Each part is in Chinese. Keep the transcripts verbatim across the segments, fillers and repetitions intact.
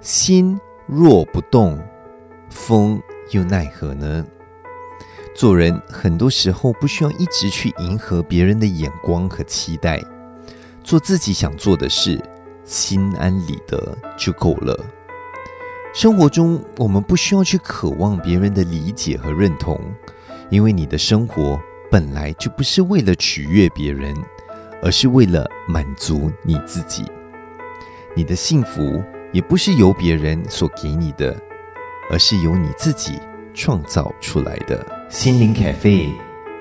心若不动，风又奈何呢？做人很多时候不需要一直去迎合别人的眼光和期待，做自己想做的事，心安理得就够了。生活中，我们不需要去渴望别人的理解和认同，因为你的生活本来就不是为了取悦别人，而是为了满足你自己。你的幸福也不是由别人所给你的，而是由你自己创造出来的。心灵咖啡，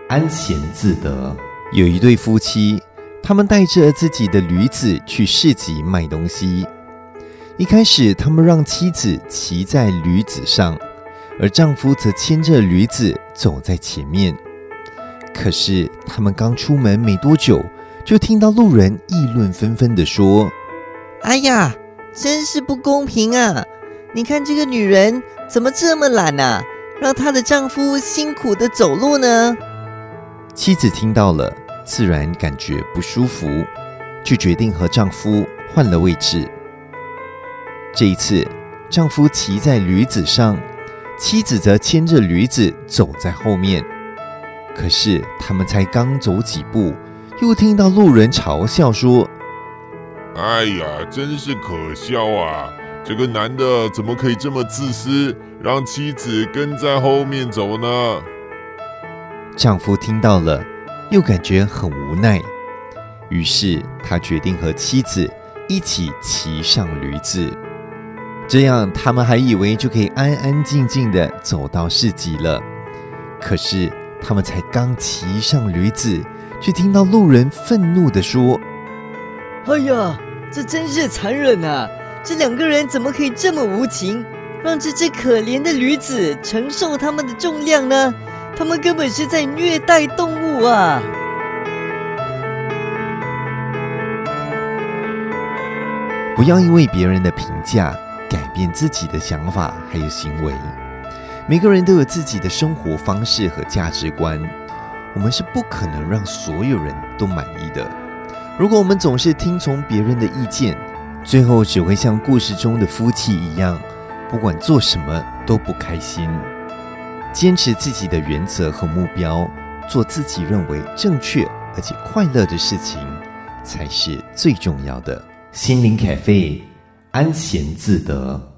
安闲自得。有一对夫妻，他们带着自己的驴子去市集卖东西。一开始，他们让妻子骑在驴子上，而丈夫则牵着驴子走在前面。可是，他们刚出门没多久，就听到路人议论纷纷地说：“哎呀！真是不公平啊！你看这个女人怎么这么懒啊，让她的丈夫辛苦的走路呢？”妻子听到了，自然感觉不舒服，就决定和丈夫换了位置。这一次，丈夫骑在驴子上，妻子则牵着驴子走在后面。可是他们才刚走几步，又听到路人嘲笑说：“哎呀，真是可笑啊！这个男的怎么可以这么自私，让妻子跟在后面走呢？”丈夫听到了，又感觉很无奈，于是他决定和妻子一起骑上驴子。这样，他们还以为就可以安安静静地走到市集了。可是，他们才刚骑上驴子，却听到路人愤怒地说：“哎呀！这真是残忍啊！这两个人怎么可以这么无情，让这只可怜的驴子承受他们的重量呢？他们根本是在虐待动物啊！”不要因为别人的评价改变自己的想法还有行为。每个人都有自己的生活方式和价值观，我们是不可能让所有人都满意的。如果我们总是听从别人的意见，最后只会像故事中的夫妻一样，不管做什么都不开心。坚持自己的原则和目标，做自己认为正确而且快乐的事情，才是最重要的。心灵咖啡，安闲自得。